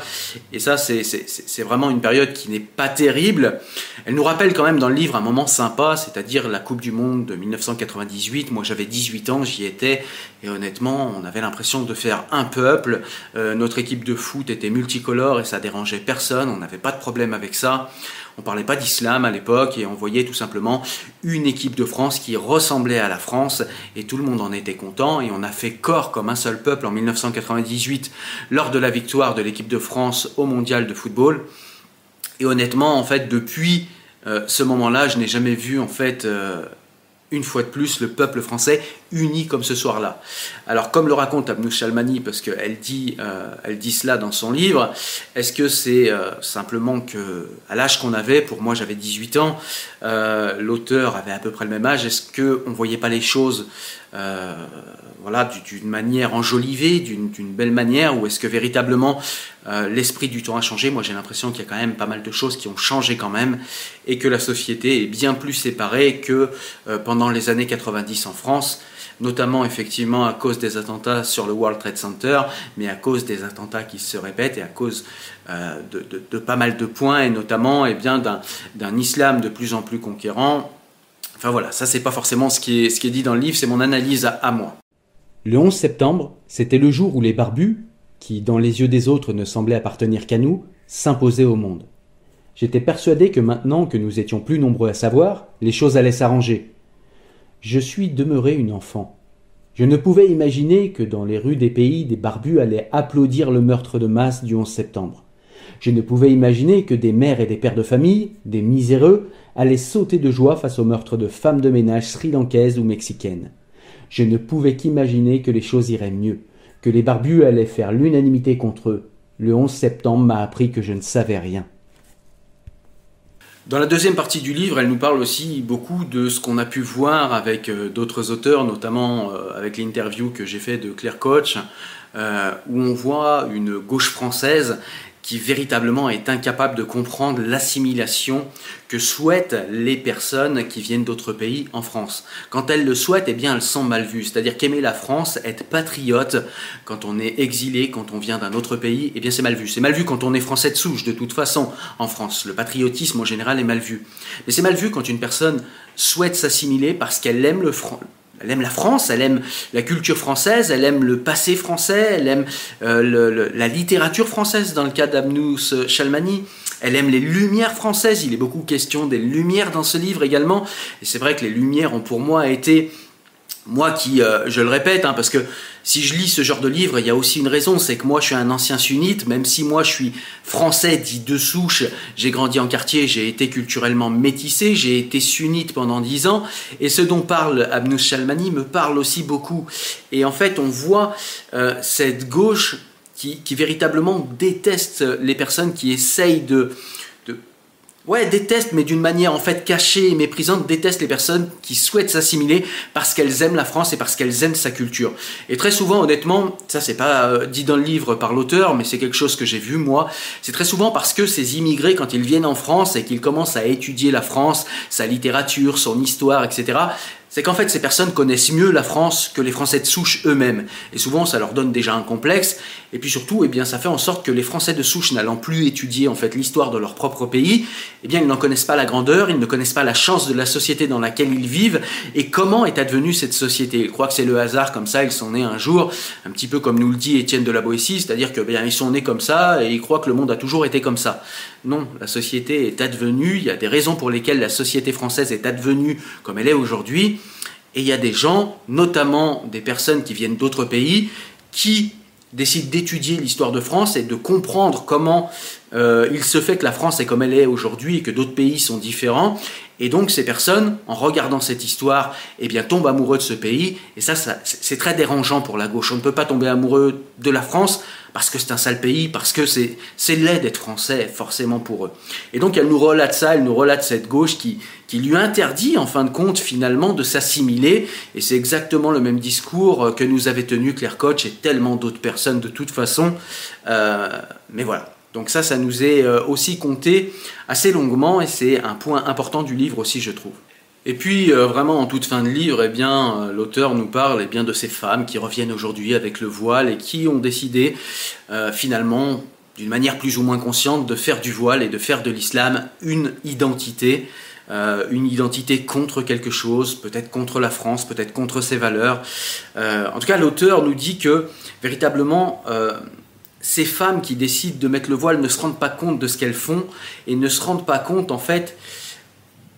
Et ça, c'est, c'est, c'est vraiment une période qui n'est pas terrible. Elle nous rappelle quand même dans le livre un moment sympa, c'est-à-dire la Coupe du Monde de mille neuf cent quatre-vingt-dix-huit. Moi, j'avais dix-huit ans, j'y étais. Et honnêtement, on avait l'impression de faire un peuple. Euh, notre équipe de foot était multicolore et ça dérangeait personne. On n'avait pas de problème avec ça. On parlait pas d'islam à l'époque et on voyait tout simplement une équipe de France qui ressemblait à la France et tout le monde en était content et on a fait corps comme un seul peuple en mille neuf cent quatre-vingt-dix-huit lors de la victoire de l'équipe de France au mondial de football. Et honnêtement, en fait, depuis euh, ce moment-là, je n'ai jamais vu, en fait, euh, une fois de plus, le peuple français uni comme ce soir-là. Alors, comme le raconte Abnousse Shalmani, parce qu'elle dit, euh, elle dit cela dans son livre, est-ce que c'est euh, simplement qu'à l'âge qu'on avait, pour moi j'avais dix-huit ans, euh, l'auteur avait à peu près le même âge, est-ce qu'on ne voyait pas les choses euh, voilà, d'une manière enjolivée, d'une belle manière, ou est-ce que véritablement euh, l'esprit du temps a changé? Moi j'ai l'impression qu'il y a quand même pas mal de choses qui ont changé quand même, et que la société est bien plus séparée que euh, pendant les années quatre-vingt-dix en France, notamment effectivement à cause des attentats sur le World Trade Center, mais à cause des attentats qui se répètent et à cause euh, de, de, de pas mal de points, et notamment eh bien, d'un, d'un islam de plus en plus conquérant. Enfin voilà, ça c'est pas forcément ce qui est, ce qui est dit dans le livre, c'est mon analyse à, à moi. Le onze septembre, c'était le jour où les barbus, qui dans les yeux des autres ne semblaient appartenir qu'à nous, s'imposaient au monde. J'étais persuadé que maintenant que nous étions plus nombreux à savoir, les choses allaient s'arranger. Je suis demeuré une enfant. Je ne pouvais imaginer que dans les rues des pays, des barbus allaient applaudir le meurtre de masse du onze septembre. Je ne pouvais imaginer que des mères et des pères de famille, des miséreux, allaient sauter de joie face au meurtre de femmes de ménage sri-lankaises ou mexicaines. Je ne pouvais qu'imaginer que les choses iraient mieux, que les barbus allaient faire l'unanimité contre eux. Le onze septembre m'a appris que je ne savais rien. Dans la deuxième partie du livre, elle nous parle aussi beaucoup de ce qu'on a pu voir avec d'autres auteurs, notamment avec l'interview que j'ai faite de Claire Koch, où on voit une gauche française qui véritablement est incapable de comprendre l'assimilation que souhaitent les personnes qui viennent d'autres pays en France. Quand elles le souhaitent, eh bien elles sont mal vues. C'est-à-dire qu'aimer la France, être patriote, quand on est exilé, quand on vient d'un autre pays, eh bien c'est mal vu. C'est mal vu quand on est français de souche, de toute façon, en France. Le patriotisme en général est mal vu. Mais c'est mal vu quand une personne souhaite s'assimiler parce qu'elle aime le français. Elle aime la France, elle aime la culture française, elle aime le passé français, elle aime euh, le, le, la littérature française dans le cas d'Abnousse Shalmani, elle aime les lumières françaises, il est beaucoup question des lumières dans ce livre également, et c'est vrai que les lumières ont pour moi été, moi qui, euh, je le répète, hein, parce que si je lis ce genre de livre, il y a aussi une raison, c'est que moi je suis un ancien sunnite, même si moi je suis français dit de souche, j'ai grandi en quartier, j'ai été culturellement métissé, j'ai été sunnite pendant dix ans, et ce dont parle Abnousse Shalmani me parle aussi beaucoup. Et en fait on voit euh, cette gauche qui, qui véritablement déteste les personnes qui essayent de... Ouais, déteste, mais d'une manière en fait cachée et méprisante, déteste les personnes qui souhaitent s'assimiler parce qu'elles aiment la France et parce qu'elles aiment sa culture. Et très souvent, honnêtement, ça c'est pas euh, dit dans le livre par l'auteur, mais c'est quelque chose que j'ai vu moi, c'est très souvent parce que ces immigrés, quand ils viennent en France et qu'ils commencent à étudier la France, sa littérature, son histoire, et cetera, c'est qu'en fait ces personnes connaissent mieux la France que les Français de souche eux-mêmes. Et souvent ça leur donne déjà un complexe, et puis surtout eh bien, ça fait en sorte que les Français de souche n'allant plus étudier en fait, l'histoire de leur propre pays, eh bien, ils n'en connaissent pas la grandeur, ils ne connaissent pas la chance de la société dans laquelle ils vivent, et comment est advenue cette société. Ils croient que c'est le hasard comme ça, ils sont nés un jour, un petit peu comme nous le dit Étienne de la Boétie, c'est-à-dire qu'ils eh bien, ils sont nés comme ça, et ils croient que le monde a toujours été comme ça. Non, la société est advenue, il y a des raisons pour lesquelles la société française est advenue comme elle est aujourd'hui, et il y a des gens, notamment des personnes qui viennent d'autres pays, qui décident d'étudier l'histoire de France et de comprendre comment euh, il se fait que la France est comme elle est aujourd'hui et que d'autres pays sont différents. Et donc ces personnes, en regardant cette histoire, eh bien, tombent amoureux de ce pays. Et ça, ça c'est très dérangeant pour la gauche. On ne peut pas tomber amoureux de la France parce que c'est un sale pays, parce que c'est laid d'être français, forcément pour eux. Et donc elle nous relate ça, elle nous relate cette gauche qui, qui lui interdit, en fin de compte, finalement, de s'assimiler. Et c'est exactement le même discours que nous avait tenu Claire Koch et tellement d'autres personnes de toute façon. Euh, mais voilà. Donc ça, ça nous est aussi compté assez longuement, et c'est un point important du livre aussi, je trouve. Et puis, euh, vraiment, en toute fin de livre, eh bien, euh, l'auteur nous parle eh bien, de ces femmes qui reviennent aujourd'hui avec le voile et qui ont décidé, euh, finalement, d'une manière plus ou moins consciente, de faire du voile et de faire de l'islam une identité, euh, une identité contre quelque chose, peut-être contre la France, peut-être contre ses valeurs. Euh, en tout cas, l'auteur nous dit que, véritablement... Euh, ces femmes qui décident de mettre le voile ne se rendent pas compte de ce qu'elles font et ne se rendent pas compte, en fait,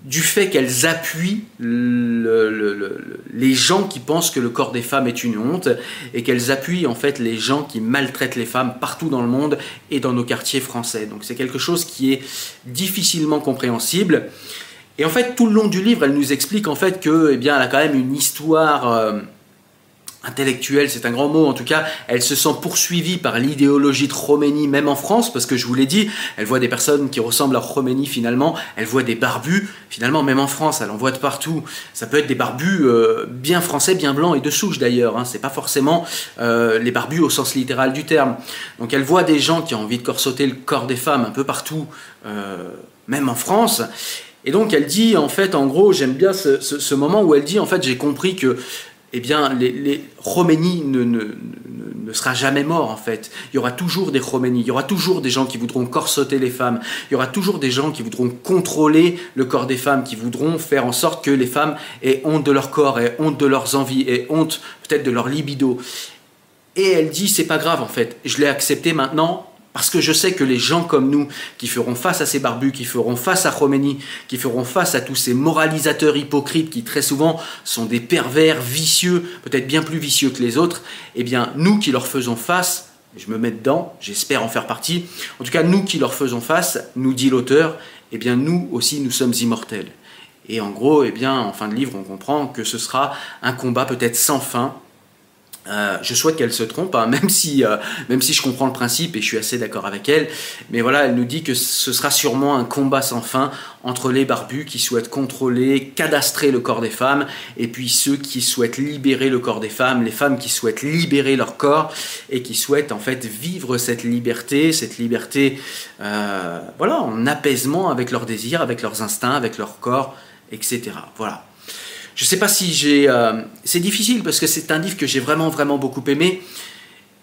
du fait qu'elles appuient le, le, le, les gens qui pensent que le corps des femmes est une honte, et qu'elles appuient en fait les gens qui maltraitent les femmes partout dans le monde et dans nos quartiers français. Donc c'est quelque chose qui est difficilement compréhensible. Et en fait, tout le long du livre, elle nous explique en fait que, eh bien, elle a quand même une histoire euh, intellectuelle, c'est un grand mot en tout cas, elle se sent poursuivie par l'idéologie de Khomeini, même en France, parce que je vous l'ai dit, elle voit des personnes qui ressemblent à Khomeini finalement, elle voit des barbus, finalement même en France, elle en voit de partout. Ça peut être des barbus euh, bien français, bien blancs et de souche d'ailleurs, hein. C'est pas forcément euh, les barbus au sens littéral du terme. Donc elle voit des gens qui ont envie de corseter le corps des femmes un peu partout, euh, même en France. Et donc elle dit en fait, en gros, j'aime bien ce, ce, ce moment où elle dit en fait j'ai compris que eh bien, les, les Khomeini ne, ne, ne, ne sera jamais mort, en fait. Il y aura toujours des Khomeini, il y aura toujours des gens qui voudront corseter les femmes, il y aura toujours des gens qui voudront contrôler le corps des femmes, qui voudront faire en sorte que les femmes aient honte de leur corps, aient honte de leurs envies, aient honte peut-être de leur libido. Et elle dit, c'est pas grave, en fait, je l'ai accepté maintenant, parce que je sais que les gens comme nous, qui feront face à ces barbus, qui feront face à Khomeini, qui feront face à tous ces moralisateurs hypocrites qui très souvent sont des pervers vicieux, peut-être bien plus vicieux que les autres, eh bien nous qui leur faisons face, je me mets dedans, j'espère en faire partie, en tout cas nous qui leur faisons face, nous dit l'auteur, eh bien nous aussi nous sommes immortels. Et en gros, eh bien en fin de livre on comprend que ce sera un combat peut-être sans fin. Euh, je souhaite qu'elle se trompe, hein, même si, euh, même si je comprends le principe et je suis assez d'accord avec elle, mais voilà, elle nous dit que ce sera sûrement un combat sans fin entre les barbus qui souhaitent contrôler, cadastrer le corps des femmes, et puis ceux qui souhaitent libérer le corps des femmes, les femmes qui souhaitent libérer leur corps et qui souhaitent en fait vivre cette liberté, cette liberté euh, voilà, en apaisement avec leurs désirs, avec leurs instincts, avec leur corps, et cetera. Voilà. Je sais pas si j'ai... Euh, c'est difficile parce que c'est un livre que j'ai vraiment, vraiment beaucoup aimé.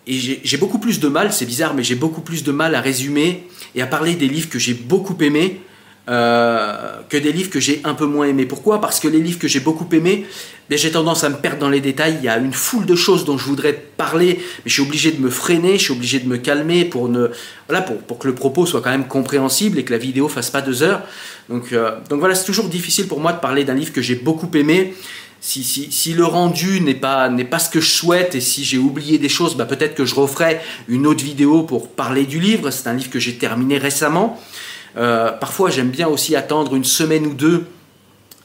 Et j'ai, j'ai beaucoup plus de mal, c'est bizarre, mais j'ai beaucoup plus de mal à résumer et à parler des livres que j'ai beaucoup aimés euh, que des livres que j'ai un peu moins aimés. Pourquoi ? Parce que les livres que j'ai beaucoup aimés, ben, j'ai tendance à me perdre dans les détails. Il y a une foule de choses dont je voudrais parler, mais je suis obligé de me freiner, je suis obligé de me calmer pour, ne, voilà, pour, pour que le propos soit quand même compréhensible et que la vidéo ne fasse pas deux heures. Donc, euh, donc voilà, c'est toujours difficile pour moi de parler d'un livre que j'ai beaucoup aimé. Si, si, si le rendu n'est pas, n'est pas ce que je souhaite et si j'ai oublié des choses, bah peut-être que je referai une autre vidéo pour parler du livre. C'est un livre que j'ai terminé récemment. Euh, parfois, j'aime bien aussi attendre une semaine ou deux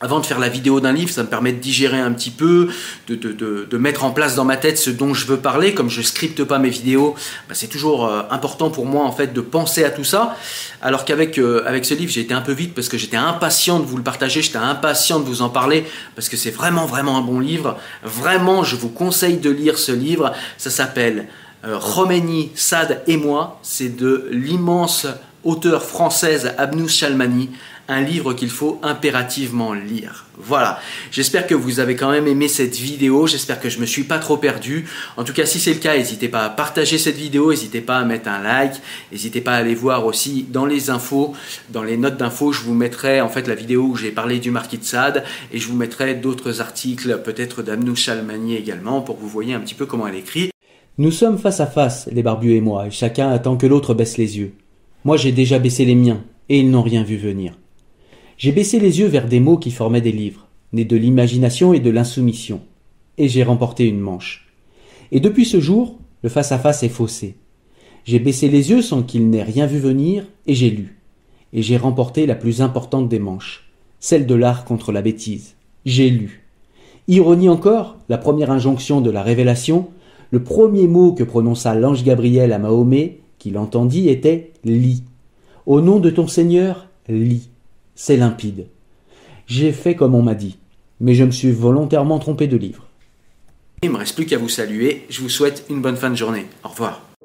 avant de faire la vidéo d'un livre. Ça me permet de digérer un petit peu, de, de, de, de mettre en place dans ma tête ce dont je veux parler. Comme je scripte pas mes vidéos, bah c'est toujours euh, important pour moi en fait de penser à tout ça. Alors qu'avec euh, avec ce livre, j'ai été un peu vite parce que j'étais impatient de vous le partager, j'étais impatient de vous en parler parce que c'est vraiment vraiment un bon livre. Vraiment, je vous conseille de lire ce livre. Ça s'appelle euh, Khomeini, Sade et moi. C'est de l'immense auteure française Abnousse Shalmani. Un livre qu'il faut impérativement lire. Voilà, j'espère que vous avez quand même aimé cette vidéo, j'espère que je me suis pas trop perdu. En tout cas, si c'est le cas, n'hésitez pas à partager cette vidéo, n'hésitez pas à mettre un like, n'hésitez pas à aller voir aussi dans les infos, dans les notes d'infos, je vous mettrai en fait la vidéo où j'ai parlé du Marquis de Sade et je vous mettrai d'autres articles, peut-être d'Abnousse Shalmani également, pour que vous voyez un petit peu comment elle écrit. Nous sommes face à face, les barbus et moi, et chacun attend que l'autre baisse les yeux. Moi j'ai déjà baissé les miens, et ils n'ont rien vu venir. J'ai baissé les yeux vers des mots qui formaient des livres, nés de l'imagination et de l'insoumission, et j'ai remporté une manche. Et depuis ce jour, le face-à-face est faussé. J'ai baissé les yeux sans qu'il n'ait rien vu venir, et j'ai lu. Et j'ai remporté la plus importante des manches, celle de l'art contre la bêtise. J'ai lu. Ironie encore, la première injonction de la révélation, le premier mot que prononça l'ange Gabriel à Mahomet, qui l'entendit, était « Lis ». Au nom de ton Seigneur, lis. C'est limpide. J'ai fait comme on m'a dit, mais je me suis volontairement trompé de livre. Il ne me reste plus qu'à vous saluer. Je vous souhaite une bonne fin de journée. Au revoir.